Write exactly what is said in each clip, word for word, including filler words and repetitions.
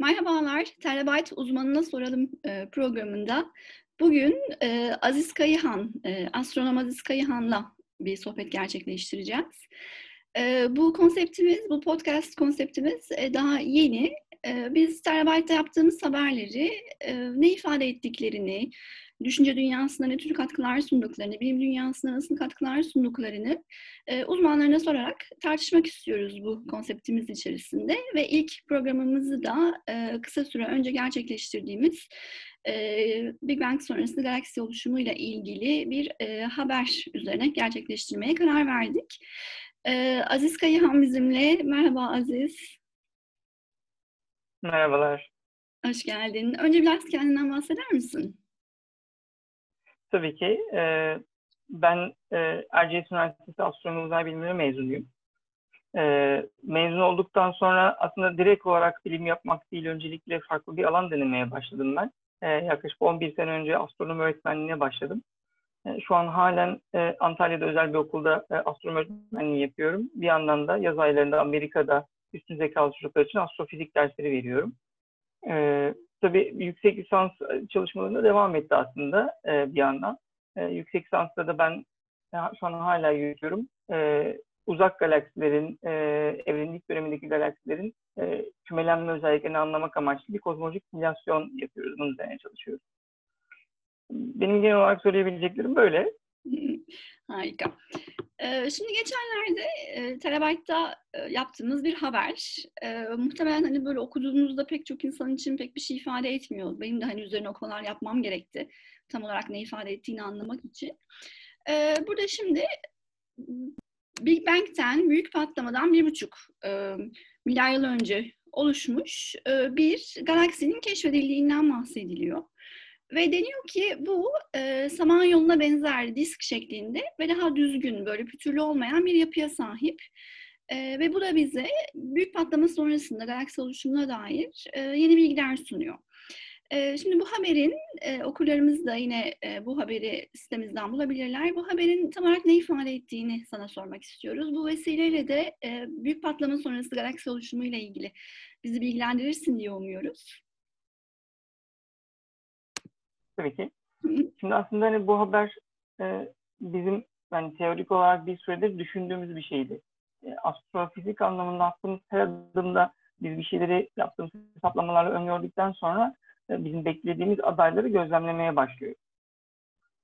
Merhabalar, Terabyte Uzmanına Soralım programında. Bugün Aziz Kayıhan, astronom Aziz Kayıhan'la bir sohbet gerçekleştireceğiz. Bu konseptimiz, bu podcast konseptimiz daha yeni. Biz Terabyte'da yaptığımız haberleri, ne ifade ettiklerini, düşünce dünyasına ne tür katkılar sunduklarını, bilim dünyasına nasıl katkılar sunduklarını e, uzmanlarına sorarak tartışmak istiyoruz bu konseptimiz içerisinde. Ve ilk programımızı da e, kısa süre önce gerçekleştirdiğimiz e, Big Bang sonrası galaksi oluşumuyla ilgili bir e, haber üzerine gerçekleştirmeye karar verdik. E, Aziz Kayıhan bizimle. Merhaba Aziz. Merhabalar. Hoş geldin. Önce biraz kendinden bahseder misin? Tabii ki. Ee, ben e, Erciyes Üniversitesi Astronomi Uzay Bilimleri mezunuyum. Ee, mezun olduktan sonra aslında direkt olarak bilim yapmak değil, öncelikle farklı bir alan denemeye başladım ben. Ee, yaklaşık on bir sene önce astronomi öğretmenliğine başladım. Ee, şu an halen e, Antalya'da özel bir okulda e, astronomi öğretmenliği yapıyorum. Bir yandan da yaz aylarında Amerika'da üstün zekalı çocuklar için astrofizik dersleri veriyorum. Evet. Tabii yüksek lisans çalışmalarına devam etti aslında e, bir yandan. E, yüksek lisansla da ben şu an hala yürüyorum. E, uzak galaksilerin, e, evrenin ilk dönemindeki galaksilerin e, kümelenme özelliklerini anlamak amaçlı bir kozmolojik simülasyon yapıyoruz. Bunun üzerine çalışıyoruz. Benim genel olarak söyleyebileceklerim böyle. Harika. Şimdi geçenlerde Terabyte'da yaptığımız bir haber. Muhtemelen hani böyle okuduğunuzda pek çok insan için pek bir şey ifade etmiyor. Benim de hani üzerine okumalar yapmam gerekti. Tam olarak ne ifade ettiğini anlamak için. Burada şimdi Big Bang'ten, büyük patlamadan bir buçuk milyar yıl önce oluşmuş bir galaksinin keşfedildiğinden bahsediliyor. Ve deniyor ki bu e, Samanyolu'na benzer disk şeklinde ve daha düzgün, böyle pütürlü olmayan bir yapıya sahip. E, ve bu da bize büyük patlama sonrasında galaksi oluşumuna dair e, yeni bilgiler sunuyor. E, şimdi bu haberin, e, okurlarımız da yine e, bu haberi sitemizden bulabilirler. Bu haberin tam olarak ne ifade ettiğini sana sormak istiyoruz. Bu vesileyle de e, büyük patlama sonrası galaksi oluşumu ile ilgili bizi bilgilendirirsin diye umuyoruz. Tabii ki. Şimdi aslında hani bu haber e, bizim yani teorik olarak bir süredir düşündüğümüz bir şeydi. E, astrofizik anlamında aklımız her adımda biz bir şeyleri yaptığımız hesaplamalarla öngördükten sonra e, bizim beklediğimiz adayları gözlemlemeye başlıyoruz.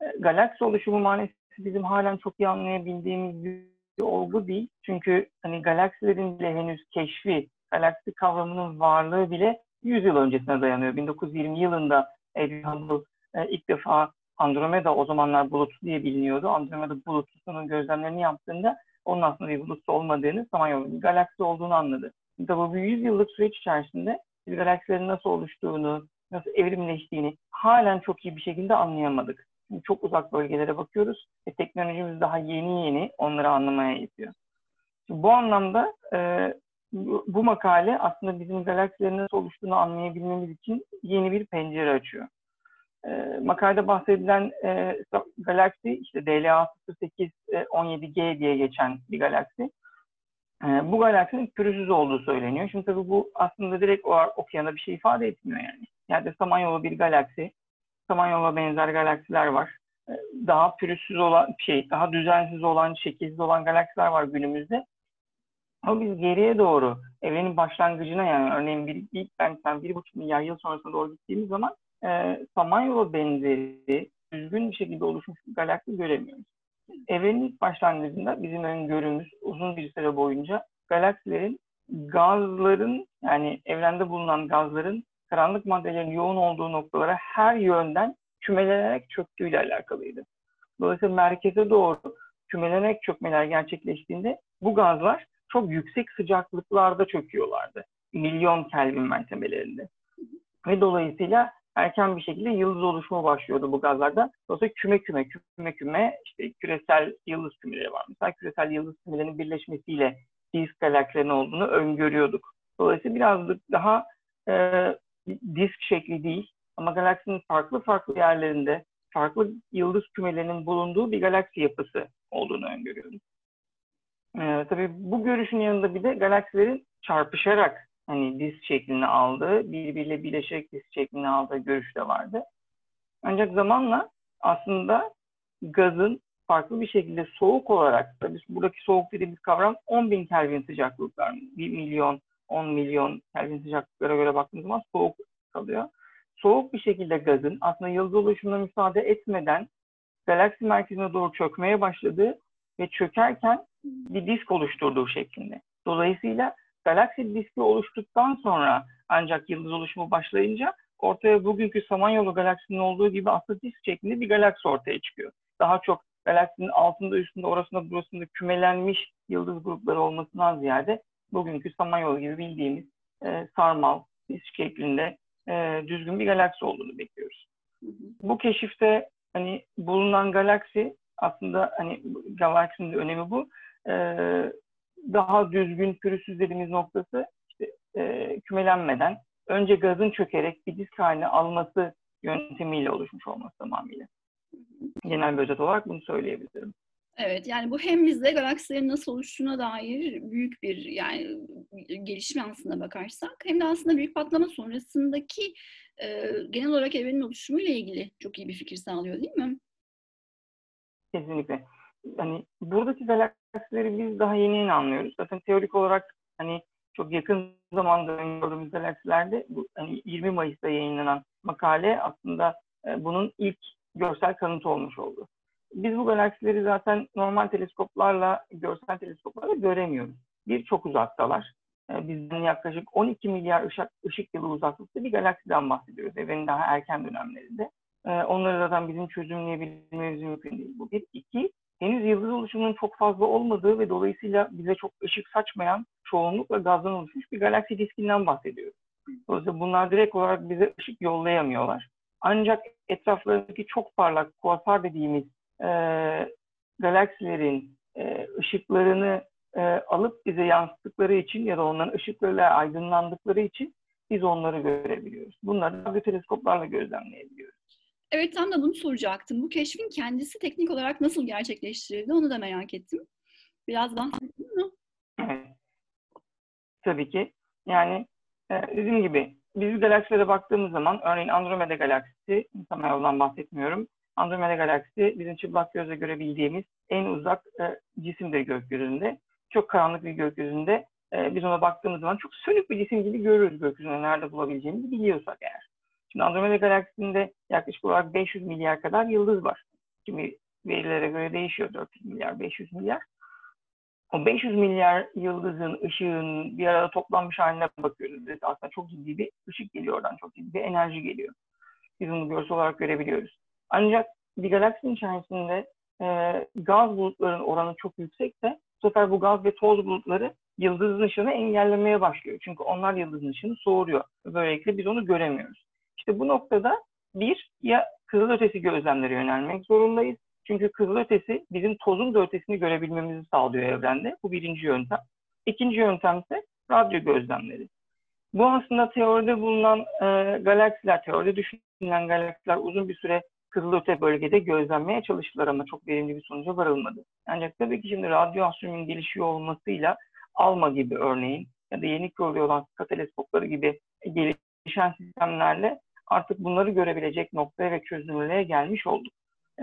E, galaksi oluşumu maalesef bizim halen çok iyi anlayabildiğimiz bir olgu değil. Çünkü hani galaksilerin bile henüz keşfi, galaksi kavramının varlığı bile yüz yıl öncesine dayanıyor. bin dokuz yüz yirmi yılında Edwin Hubble İlk defa Andromeda, o zamanlar bulutlu diye biliniyordu. Andromeda bulutlusunun gözlemlerini yaptığında onun aslında bir bulutlu olmadığını, Samanyolu'nun bir galaksi olduğunu anladı. Tabii bu yüz yıllık süreç içerisinde bir galaksilerin nasıl oluştuğunu, nasıl evrimleştiğini halen çok iyi bir şekilde anlayamadık. Şimdi çok uzak bölgelere bakıyoruz ve teknolojimiz daha yeni yeni onları anlamaya yetiyor. Şimdi bu anlamda e, bu, bu makale aslında bizim galaksilerin nasıl oluştuğunu anlayabilmemiz için yeni bir pencere açıyor. E, makalede bahsedilen e, galaksi, işte D L A altı yüz sekiz on yedi G diye geçen bir galaksi. E, bu galaksinin pürüzsüz olduğu söyleniyor. Şimdi tabii bu aslında direkt olarak okuyana bir şey ifade etmiyor yani. Yani Samanyolu bir galaksi, Samanyolu'na benzer galaksiler var. E, daha pürüzsüz olan şey, daha düzensiz olan, şekilsiz olan galaksiler var günümüzde. Ama biz geriye doğru, evrenin başlangıcına yani örneğin Big Bang'den bir buçuk milyar yıl sonrasına doğru gittiğimiz zaman E, Samanyolu benzeri düzgün bir şekilde oluşmuş bir galaksi göremiyoruz. Evrenin ilk başlangıcında bizim öngörümüz uzun bir süre boyunca galaksilerin, gazların yani evrende bulunan gazların, karanlık maddelerin yoğun olduğu noktalara her yönden kümelenerek çöktüğüyle alakalıydı. Dolayısıyla merkeze doğru kümelenerek çökmeler gerçekleştiğinde bu gazlar çok yüksek sıcaklıklarda çöküyorlardı. Milyon Kelvin mertebelerinde. Ve dolayısıyla erken bir şekilde yıldız oluşumu başlıyordu bu gazlarda. Dolayısıyla küme küme, küme küme, işte küresel yıldız kümeleri var. Mesela küresel yıldız kümelerinin birleşmesiyle disk galaksilerinin olduğunu öngörüyorduk. Dolayısıyla biraz daha e, disk şekli değil ama galaksinin farklı farklı yerlerinde farklı yıldız kümelerinin bulunduğu bir galaksi yapısı olduğunu öngörüyorduk. E, tabii bu görüşün yanında bir de galaksilerin çarpışarak hani diz şeklini aldığı, birbiriyle birleşerek diz şeklini aldığı görüş de vardı. Ancak zamanla aslında gazın farklı bir şekilde soğuk olarak, tabii buradaki soğuk dediğimiz kavram on bin Kelvin sıcaklıklar, bir milyon, on milyon Kelvin sıcaklıklara göre baktığımız zaman soğuk kalıyor. Soğuk bir şekilde gazın aslında yıldız oluşumuna müsaade etmeden galaksi merkezine doğru çökmeye başladığı ve çökerken bir disk oluşturduğu şeklinde. Dolayısıyla galaksi diski oluştuktan sonra ancak yıldız oluşumu başlayınca ortaya bugünkü Samanyolu galaksinin olduğu gibi aslında disk şeklinde bir galaksi ortaya çıkıyor. Daha çok galaksinin altında, üstünde, orasında, burasında kümelenmiş yıldız grupları olmasından ziyade bugünkü Samanyolu gibi bildiğimiz e, sarmal disk şeklinde e, düzgün bir galaksi olduğunu bekliyoruz. Bu keşifte hani bulunan galaksi aslında hani galaksinin de önemi bu. E, daha düzgün, pürüzsüz dediğimiz noktası işte, e, kümelenmeden önce gazın çökerek bir disk haline alması yöntemiyle oluşmuş olması tamamıyla. Genel bir özet olarak bunu söyleyebilirim. Evet, yani bu hem bizde galaksilerin nasıl oluştuğuna dair büyük bir yani gelişme aslında bakarsak, hem de aslında büyük patlama sonrasındaki e, genel olarak evrenin oluşumuyla ilgili çok iyi bir fikir sağlıyor, değil mi? Kesinlikle. Hani buradaki galaksileri biz daha yeni yeni anlıyoruz. Zaten teorik olarak hani çok yakın zamanda gördüğümüz galaksilerde bu hani yirmi Mayıs'ta yayınlanan makale aslında e, bunun ilk görsel kanıt olmuş oldu. Biz bu galaksileri zaten normal teleskoplarla, görsel teleskoplarla göremiyoruz. Bir, çok uzaktalar. E, bizden yaklaşık on iki milyar ışık, ışık yılı uzaklıkta bir galaksiden bahsediyoruz. Evrenin daha erken dönemlerinde. E, onları zaten bizim çözümleyebilmemiz mümkün değil. Bu bir. İki, henüz yıldız oluşumunun çok fazla olmadığı ve dolayısıyla bize çok ışık saçmayan, çoğunlukla gazdan oluşmuş bir galaksi diskinden bahsediyoruz. Dolayısıyla bunlar direkt olarak bize ışık yollayamıyorlar. Ancak etraflarındaki çok parlak kuasar dediğimiz e, galaksilerin e, ışıklarını e, alıp bize yansıttıkları için ya da onların ışıklarıyla aydınlandıkları için biz onları görebiliyoruz. Bunları da teleskoplarla gözlemleyebiliyoruz. Evet, tam da bunu soracaktım. Bu keşfin kendisi teknik olarak nasıl gerçekleştirildi, onu da merak ettim. Biraz bahsedeyim mi? Evet. Tabii ki. Yani dediğim gibi biz galaksilere baktığımız zaman, örneğin Andromeda galaksisi, Samanyolu'dan bahsetmiyorum. Andromeda galaksisi bizim çıplak gözle görebildiğimiz en uzak e, cisimdir gökyüzünde. Çok karanlık bir gökyüzünde. E, biz ona baktığımız zaman çok sönük bir cisim gibi görürüz gökyüzünde, nerede bulabileceğimizi biliyorsak eğer. Şimdi Andromeda galaksisinde yaklaşık olarak beş yüz milyar kadar yıldız var. Kimi verilere göre değişiyor, dört yüz milyar, beş yüz milyar. O beş yüz milyar yıldızın, ışığın bir arada toplanmış haline bakıyoruz. Aslında çok ciddi bir ışık geliyor oradan, çok ciddi bir enerji geliyor. Biz bunu görsel olarak görebiliyoruz. Ancak bir galaksinin içerisinde e, gaz bulutlarının oranı çok yüksekse, bu sefer bu gaz ve toz bulutları yıldızın ışığını engellemeye başlıyor. Çünkü onlar yıldızın ışığını soğuruyor. Böylelikle biz onu göremiyoruz. İşte bu noktada bir, ya kızılötesi gözlemlere yönelmek zorundayız. Çünkü kızılötesi bizim tozun da ötesini görebilmemizi sağlıyor evrende. Bu birinci yöntem. İkinci yöntem ise radyo gözlemleri. Bu aslında teoride bulunan e, galaksiler, teoride düşünülen galaksiler uzun bir süre kızılöte bölgede gözlenmeye çalıştılar ama çok verimli bir sonuca varılmadı. Ancak tabii ki şimdi radyoastronominin gelişiyor olmasıyla Alma gibi örneğin ya da yeni kuruluyor olan teleskopları gibi gelişen sistemlerle artık bunları görebilecek noktaya ve çözünürlüğe gelmiş olduk.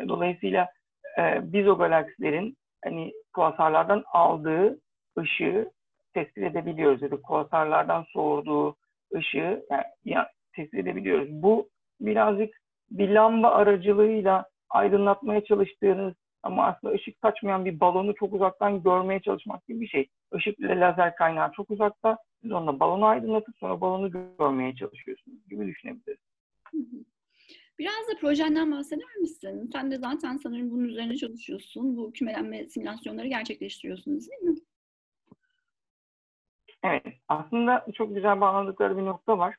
Dolayısıyla e, biz o galaksilerin hani kuasarlardan aldığı ışığı tespit edebiliyoruz ya da kuasarlardan soğurduğu ışığı yani, yani, tespit edebiliyoruz. Bu birazcık bir lamba aracılığıyla aydınlatmaya çalıştığınız ama aslında ışık saçmayan bir balonu çok uzaktan görmeye çalışmak gibi bir şey. Işık ile lazer kaynağı çok uzakta. Siz onunla balonu aydınlatıp sonra balonu görmeye çalışıyorsunuz gibi düşünebiliriz. Biraz da projenden bahseder misin? Sen de zaten sanırım bunun üzerine çalışıyorsun. Bu kümelenme simülasyonları gerçekleştiriyorsunuz, değil mi? Evet. Aslında çok güzel bağlandıkları bir nokta var.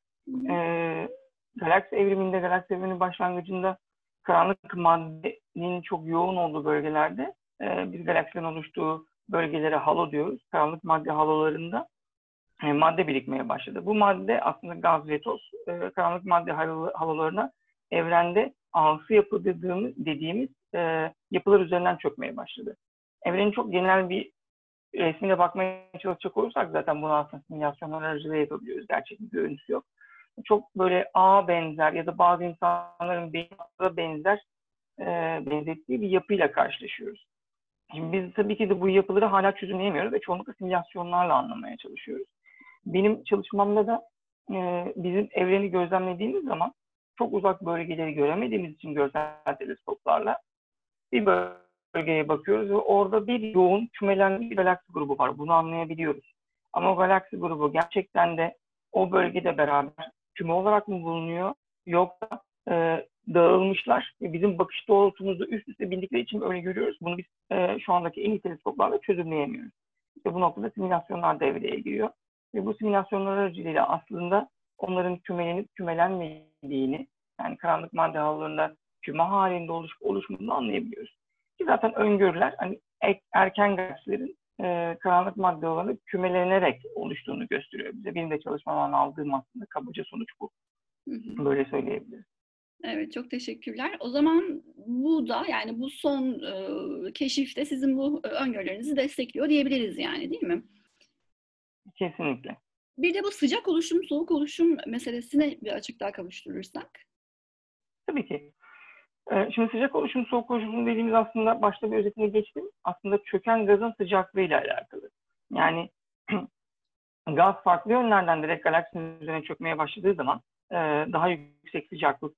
Ee, galaksi evriminde, galaksi evriminin başlangıcında karanlık maddenin çok yoğun olduğu bölgelerde e, biz galaksilerin oluştuğu bölgelere halo diyoruz. Karanlık madde halolarında e, madde birikmeye başladı. Bu madde aslında gaz ve toz. E, karanlık madde halolarına evrende ağsı yapı dediğimiz e, yapılar üzerinden çökmeye başladı. Evrenin çok genel bir resmine bakmaya çalışacak olursak zaten bunu aslında simülasyonlar aracılığıyla yapabiliyoruz. Gerçek bir görüntüsü yok. Çok böyle ağa benzer ya da bazı insanların beynine benzer e, benzettiği bir yapıyla karşılaşıyoruz. Şimdi biz tabii ki de bu yapıları hala çözümleyemiyoruz ve çoğunlukla simülasyonlarla anlamaya çalışıyoruz. Benim çalışmamda da e, bizim evreni gözlemlediğimiz zaman çok uzak bölgeleri göremediğimiz için görsel teleskoplarla bir bölgeye bakıyoruz ve orada bir yoğun kümelenmiş bir galaksi grubu var. Bunu anlayabiliyoruz. Ama o galaksi grubu gerçekten de o bölgede beraber küme olarak mı bulunuyor yoksa e, dağılmışlar. Bizim bakış doğrultumuzda üst üste bindikleri için öyle görüyoruz. Bunu biz e, şu andaki en iyi teleskoplarla çözümleyemiyoruz. İşte bu noktada simülasyonlar devreye giriyor. Ve bu simülasyonlar aracılığıyla aslında onların kümelenip kümelenmediğini, yani karanlık madde havalarında küme halinde oluşup oluşmadığını anlayabiliyoruz. Ki zaten öngörüler hani erken galaksilerin e, karanlık madde havalarında kümelenerek oluştuğunu gösteriyor bize. Benim de çalışmadan aldığım aslında kabaca sonuç bu. Böyle söyleyebiliriz. Evet, çok teşekkürler. O zaman bu da yani bu son e, keşifte sizin bu e, öngörülerinizi destekliyor diyebiliriz yani, değil mi? Kesinlikle. Bir de bu sıcak oluşum, soğuk oluşum meselesine bir açık daha kavuşturursak. Tabii ki. Ee, şimdi sıcak oluşum, soğuk oluşum dediğimiz aslında başta bir özetine geçtim. Aslında çöken gazın sıcaklığıyla alakalı. Yani gaz farklı yönlerden direkt galaksinin üzerine çökmeye başladığı zaman e, daha yüksek sıcaklık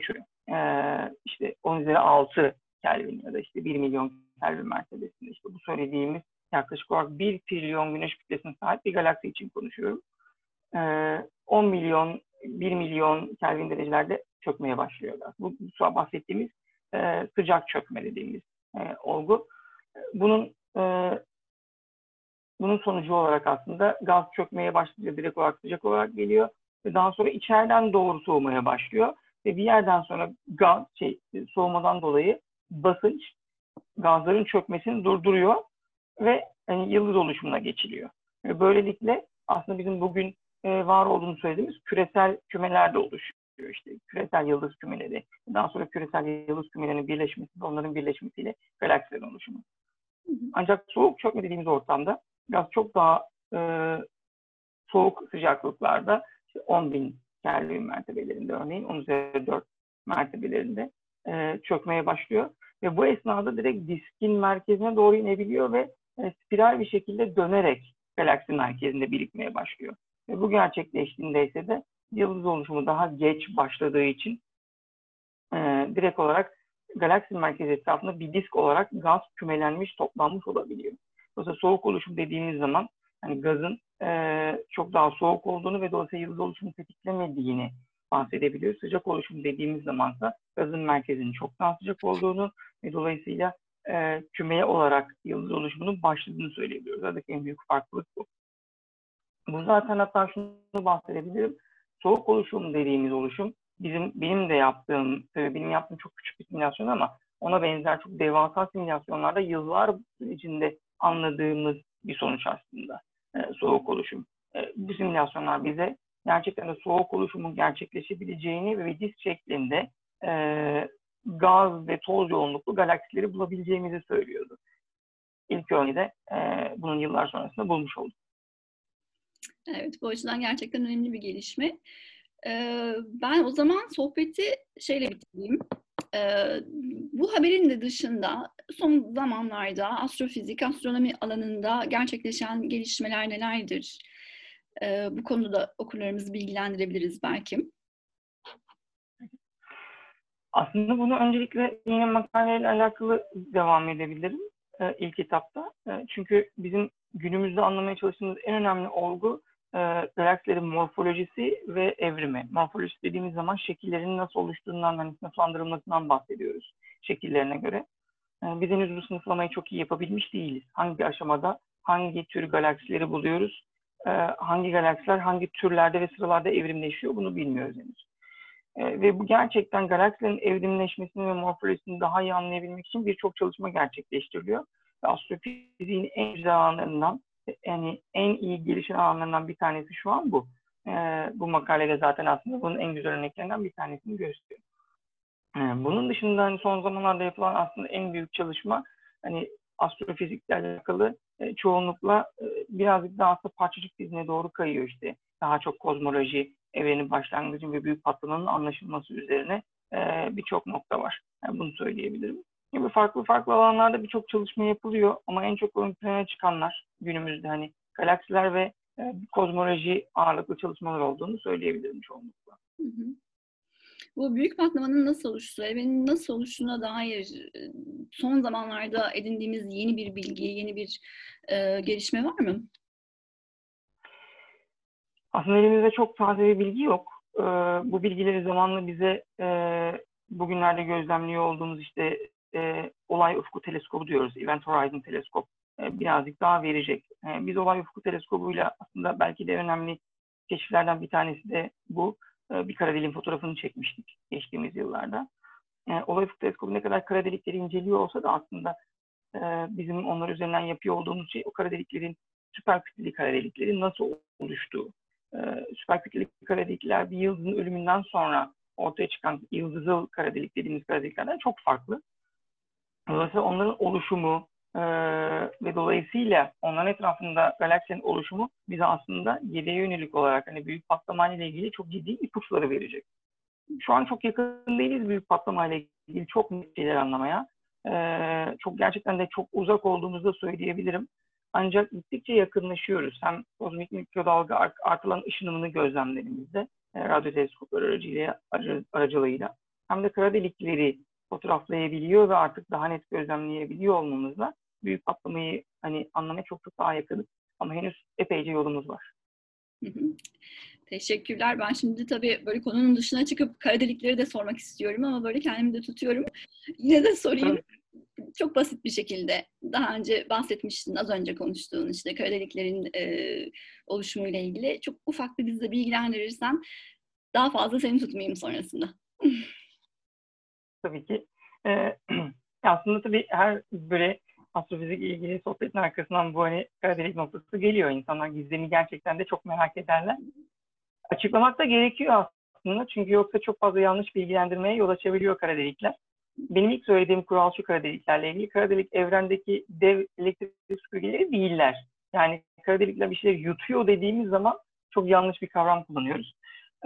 çöküyor. Ee, işte on üzeri altı Kelvin ya da işte bir milyon Kelvin mertebesinde, işte bu söylediğimiz yaklaşık olarak bir trilyon güneş kütlesine sahip bir galaksi için konuşuyorum. Ee, on milyon, bir milyon Kelvin derecelerde çökmeye başlıyor. Bu, bu bahsettiğimiz e, sıcak çökme dediğimiz e, olgu. Bunun e, bunun sonucu olarak aslında gaz çökmeye başlayınca direkt olarak sıcak olarak geliyor ve daha sonra içeriden doğru soğumaya başlıyor. Ve bir yerden sonra gaz şey, soğumadan dolayı basınç gazların çökmesini durduruyor ve yani yıldız oluşumuna geçiliyor. Ve böylelikle aslında bizim bugün e, var olduğunu söylediğimiz küresel kümeler de oluşuyor. İşte küresel yıldız kümeleri, daha sonra küresel yıldız kümelerinin birleşmesi, onların birleşmesiyle galaksilerin oluşumu. Ancak soğuk çökme dediğimiz ortamda gaz çok daha e, soğuk sıcaklıklarda işte on bin Kelvin mertebelerinde, örneğin on üzeri dört mertebelerinde e, çökmeye başlıyor. Ve bu esnada direkt diskin merkezine doğru inebiliyor ve e, spiral bir şekilde dönerek galaksi merkezinde birikmeye başlıyor. Ve bu gerçekleştiğinde ise de yıldız oluşumu daha geç başladığı için e, direkt olarak galaksi merkezi etrafında bir disk olarak gaz kümelenmiş, toplanmış olabiliyor. Dolayısıyla soğuk oluşum dediğimiz zaman hani gazın Ee, çok daha soğuk olduğunu ve dolayısıyla yıldız oluşumu tetiklemediğini bahsedebiliyoruz. Sıcak oluşum dediğimiz zamansa gazın merkezinin çok daha sıcak olduğunu ve dolayısıyla e, kümeye olarak yıldız oluşumunun başladığını söyleyebiliyoruz. Aradaki en büyük farklılık bu. Bu zaten, hatta şunu bahsedebilirim. Soğuk oluşum dediğimiz oluşum bizim benim de yaptığım, tabii benim yaptığım çok küçük bir simülasyon ama ona benzer çok devasa simülasyonlarda yıllar içinde anladığımız bir sonuç aslında. Soğuk oluşum. Bu simülasyonlar bize gerçekten de soğuk oluşumun gerçekleşebileceğini ve disk şeklinde e, gaz ve toz yoğunluklu galaksileri bulabileceğimizi söylüyordu. İlk örneği de e, bunun yıllar sonrasında bulmuş olduk. Evet, bu açıdan gerçekten önemli bir gelişme. Ee, ben o zaman sohbeti şeyle bitireyim. Ee, bu haberin de dışında son zamanlarda astrofizik, astronomi alanında gerçekleşen gelişmeler nelerdir? Ee, bu konuda okurlarımızı bilgilendirebiliriz belki. Aslında bunu öncelikle yine makaleyle alakalı devam edebilirim ee, ilk etapta. Ee, çünkü bizim günümüzde anlamaya çalıştığımız en önemli olgu e, galaksilerin morfolojisi ve evrimi. Morfolojisi dediğimiz zaman şekillerinin nasıl oluştuğundan, hani sınıflandırılmasından bahsediyoruz şekillerine göre. Biz henüz bu sınıflamayı çok iyi yapabilmiş değiliz. Hangi aşamada hangi tür galaksileri buluyoruz, hangi galaksiler hangi türlerde ve sıralarda evrimleşiyor, bunu bilmiyoruz henüz. Ve bu gerçekten galaksilerin evrimleşmesini ve morfolojisini daha iyi anlayabilmek için birçok çalışma gerçekleştiriliyor. Ve astrofiziğin en güzel alanlarından, yani en iyi gelişen alanlarından bir tanesi şu an bu. Bu makalede zaten aslında bunun en güzel örneklerinden bir tanesini gösteriyor. Bunun dışında hani son zamanlarda yapılan aslında en büyük çalışma hani astrofizikle alakalı e, çoğunlukla e, birazcık daha aslında parçacık dizine doğru kayıyor işte. Daha çok kozmoloji, evrenin başlangıcı ve büyük patlamanın anlaşılması üzerine e, birçok nokta var. Yani bunu söyleyebilirim. Gibi farklı farklı alanlarda birçok çalışma yapılıyor ama en çok ön plana çıkanlar günümüzde hani galaksiler ve e, kozmoloji ağırlıklı çalışmalar olduğunu söyleyebilirim çoğunlukla. Hı hı. Bu büyük patlamanın nasıl oluştuğu, evrenin nasıl oluştuğuna dair son zamanlarda edindiğimiz yeni bir bilgi, yeni bir e, gelişme var mı? Aslında elimizde çok fazla bir bilgi yok. E, bu bilgileri zamanla bize e, bugünlerde gözlemliyor olduğumuz işte e, olay ufku teleskobu diyoruz. Event Horizon Teleskop e, birazcık daha verecek. E, biz olay ufku teleskobuyla aslında belki de önemli keşiflerden bir tanesi de bu. Bir karadelik fotoğrafını çekmiştik geçtiğimiz yıllarda. E, olay ufku teleskobu ne kadar karadelikleri inceliyor olsa da aslında e, bizim onlar üzerinden yapıyor olduğumuz şey o karadeliklerin, süper kütleli karadeliklerin nasıl oluştuğu. E, süper kütleli karadelikler bir yıldızın ölümünden sonra ortaya çıkan yıldızıl karadelik dediğimiz karadeliklerden çok farklı. Dolayısıyla onların oluşumu e, ve dolayısıyla onların etrafında galaksinin oluşumu bize aslında geriye yönelik olarak hani büyük patlamayla ilgili çok ciddi ipuçları verecek. Şu an çok yakın değiliz büyük patlamayla ilgili çok net şeyler anlamaya. E, çok gerçekten de çok uzak olduğumuzu söyleyebilirim. Ancak gittikçe yakınlaşıyoruz. Hem kozmik mikrodalga artılan ışınımını gözlemlerimizde e, radyo teleskopları aracılığıyla, aracılığıyla hem de kara delikleri fotoğraflayabiliyor ve artık daha net gözlemleyebiliyor olmamızla büyük patlamayı hani anlamaya çok çok daha yakınız. Ama henüz epeyce yolumuz var. Hı hı. Teşekkürler. Ben şimdi tabii böyle konunun dışına çıkıp kara delikleri de sormak istiyorum ama böyle kendimi de tutuyorum. Yine de sorayım. Evet. Çok basit bir şekilde. Daha önce bahsetmiştin, az önce konuştuğun işte kara deliklerin e, oluşumuyla ilgili. Çok ufak bir bizi bilgilendirirsen daha fazla seni tutmayayım sonrasında. Tabii ki. Ee, aslında tabii her böyle astrofizikle ilgili sohbetin arkasından bu hani kara delik noktası geliyor. İnsanlar gizemi gerçekten de çok merak ederler. Açıklamak da gerekiyor aslında. Çünkü yoksa çok fazla yanlış bilgilendirmeye yol açabiliyor kara delikler. Benim ilk söylediğim kural şu kara deliklerle ilgili. Kara delik evrendeki dev elektrik süpürgeleri değiller. Yani kara delikler bir şeyler yutuyor dediğimiz zaman çok yanlış bir kavram kullanıyoruz.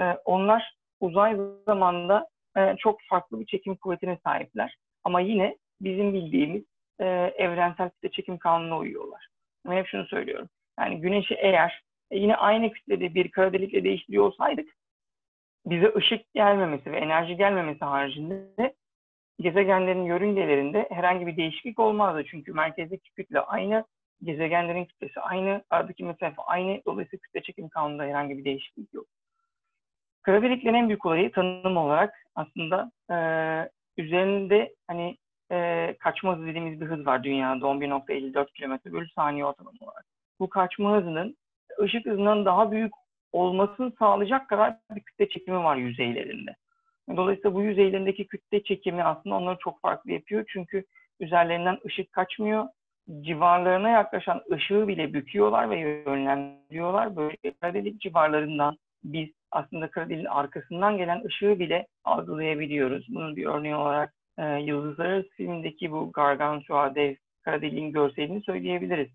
Ee, onlar uzay zamanda çok farklı bir çekim kuvvetine sahipler. Ama yine bizim bildiğimiz e, evrensel kütle çekim kanununa uyuyorlar. Ben hep şunu söylüyorum. Yani güneşi eğer e, yine aynı kütlede bir kara delikle değiştiriyor olsaydık bize ışık gelmemesi ve enerji gelmemesi haricinde gezegenlerin yörüngelerinde herhangi bir değişiklik olmazdı. Çünkü merkezdeki kütle aynı, gezegenlerin kütlesi aynı, aradaki mesafe aynı. Dolayısıyla kütle çekim kanununda herhangi bir değişiklik yok. Kara deliklerin en büyük olayı tanım olarak aslında e, üzerinde hani e, kaçma hızı dediğimiz bir hız var dünyada on bir nokta elli dört kilometre bölü saniye ortalama olarak. Bu kaçma hızının ışık hızından daha büyük olmasını sağlayacak kadar bir kütle çekimi var yüzeylerinde. Dolayısıyla bu yüzeylerindeki kütle çekimi aslında onları çok farklı yapıyor. Çünkü üzerlerinden ışık kaçmıyor. Civarlarına yaklaşan ışığı bile büküyorlar ve yönlendiriyorlar. Böyle kara delik civarlarından biz aslında kara deliğin arkasından gelen ışığı bile algılayabiliyoruz. Bunun bir örneği olarak e, Yıldızlar Arası filmindeki bu Gargantua dev kara deliğin görselini söyleyebiliriz.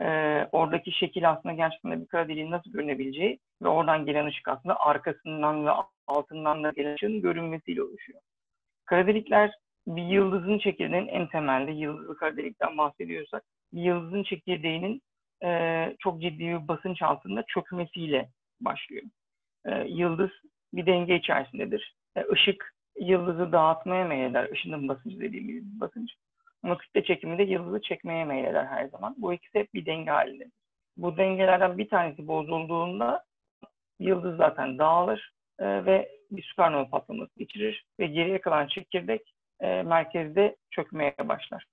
E, oradaki şekil aslında gerçekten bir kara deliğin nasıl görünebileceği ve oradan gelen ışık aslında arkasından ve altından da gelen ışığın görünmesiyle oluşuyor. Kara delikler bir yıldızın çekirdeğinin en temelde, yıldızlı kara delikten bahsediyorsak, bir yıldızın çekirdeğinin e, çok ciddi bir basınç altında çökmesiyle başlıyor. E, yıldız bir denge içerisindedir. E, Işık yıldızı dağıtmaya meyleder. Işının basıncı dediğimiz basınç. Ama kütle çekimi de yıldızı çekmeye meyleder her zaman. Bu ikisi hep bir denge halindedir. Bu dengelerden bir tanesi bozulduğunda yıldız zaten dağılır e, ve bir süpernova patlaması geçirir ve geriye kalan çekirdek e, merkezde çökmeye başlar.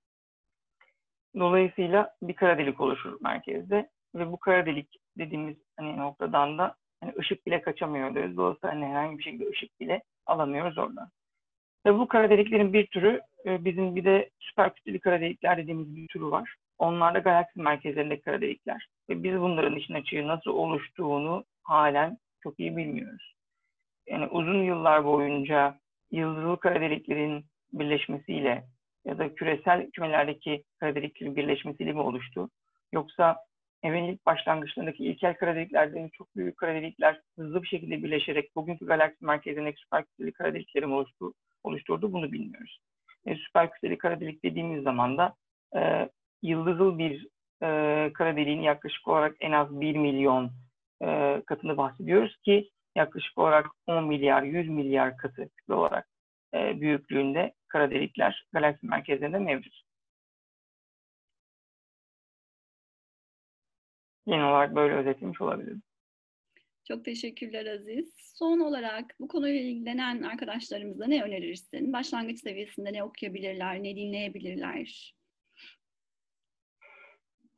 Dolayısıyla bir kara delik oluşur merkezde ve bu kara delik dediğimiz hani noktadan da yani ışık bile kaçamıyor diyoruz. Dolayısıyla hani herhangi bir şekilde ışık bile alamıyoruz oradan. Ve bu kara deliklerin bir türü, bizim bir de süper kütleli kara delikler dediğimiz bir türü var. Onlar da galaksi merkezlerindeki kara delikler. Ve biz bunların işin açığı nasıl oluştuğunu halen çok iyi bilmiyoruz. Yani uzun yıllar boyunca yıldızlı kara deliklerin birleşmesiyle ya da küresel kümelerdeki kara deliklerin birleşmesiyle mi oluştu? Yoksa evrenin ilk başlangıçlarındaki ilkel kara deliklerden çok büyük kara delikler hızlı bir şekilde birleşerek bugünkü galaksi merkezindeki süper kütleli kara delikleri oluştu, oluşturdu, bunu bilmiyoruz. E, süper kütleli kara delik dediğimiz zaman da e, yıldızıl bir e, kara deliğin yaklaşık olarak en az bir milyon e, katını bahsediyoruz ki yaklaşık olarak on milyar, yüz milyar katı kütle olarak e, büyüklüğünde kara delikler galaksi merkezlerinde mevcut. Genel olarak böyle özetlemiş olabilirim. Çok teşekkürler Aziz. Son olarak bu konuyla ilgilenen arkadaşlarımıza ne önerirsin? Başlangıç seviyesinde ne okuyabilirler, ne dinleyebilirler?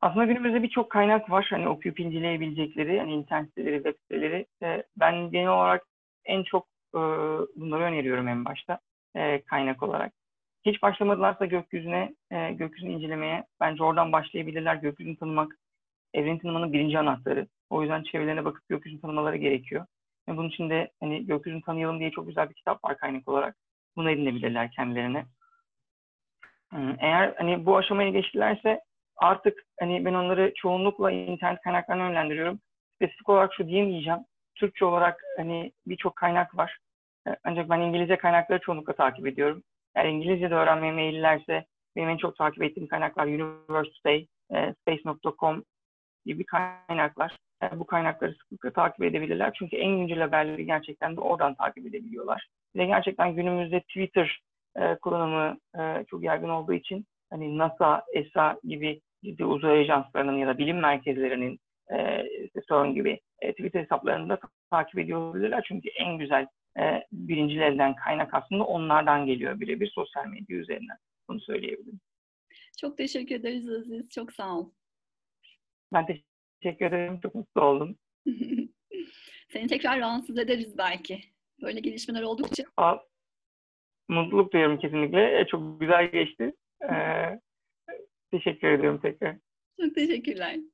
Aslında günümüzde birçok kaynak var hani okuyup inceleyebilecekleri, hani internet siteleri, web siteleri. Ben genel olarak en çok bunları öneriyorum en başta kaynak olarak. Hiç başlamadılarsa gökyüzüne, gökyüzünü incelemeye bence oradan başlayabilirler. Gökyüzünü tanımak evrenin tanımanın birinci anahtarı. O yüzden çevrelerine bakıp gökyüzünü tanımaları gerekiyor. Yani bunun için de hani gökyüzünü tanıyalım diye çok güzel bir kitap var kaynak olarak. Bunu edinebilirler kendilerine. Eğer hani bu aşamaya geçtilerse artık hani ben onları çoğunlukla internet kaynaklarına yönlendiriyorum. Spesifik olarak şu diyemeyeceğim. Türkçe olarak hani birçok kaynak var. Ancak ben İngilizce kaynakları çoğunlukla takip ediyorum. Eğer İngilizce de öğrenmeye meyillilerse benim en çok takip ettiğim kaynaklar Universe, Space nokta com gibi kaynaklar. Yani bu kaynakları sıklıkla takip edebilirler. Çünkü en güncel haberleri gerçekten de oradan takip edebiliyorlar. Ve gerçekten günümüzde Twitter e, kullanımı e, çok yaygın olduğu için hani NASA, E S A gibi ciddi uzay ajanslarının ya da bilim merkezlerinin e, CERN gibi e, Twitter hesaplarını da takip ediyorlar. Çünkü en güzel e, birincilerden kaynak aslında onlardan geliyor birebir sosyal medya üzerinden. Bunu söyleyebilirim. Çok teşekkür ederiz Aziz. Çok sağ olun. Ben teşekkür ederim. Çok mutlu oldum. Seni tekrar rahatsız ederiz belki. Böyle gelişmeler oldukça. Aa, mutluluk duyuyorum kesinlikle. E, çok güzel geçti. Ee, teşekkür ediyorum tekrar. Çok teşekkürler.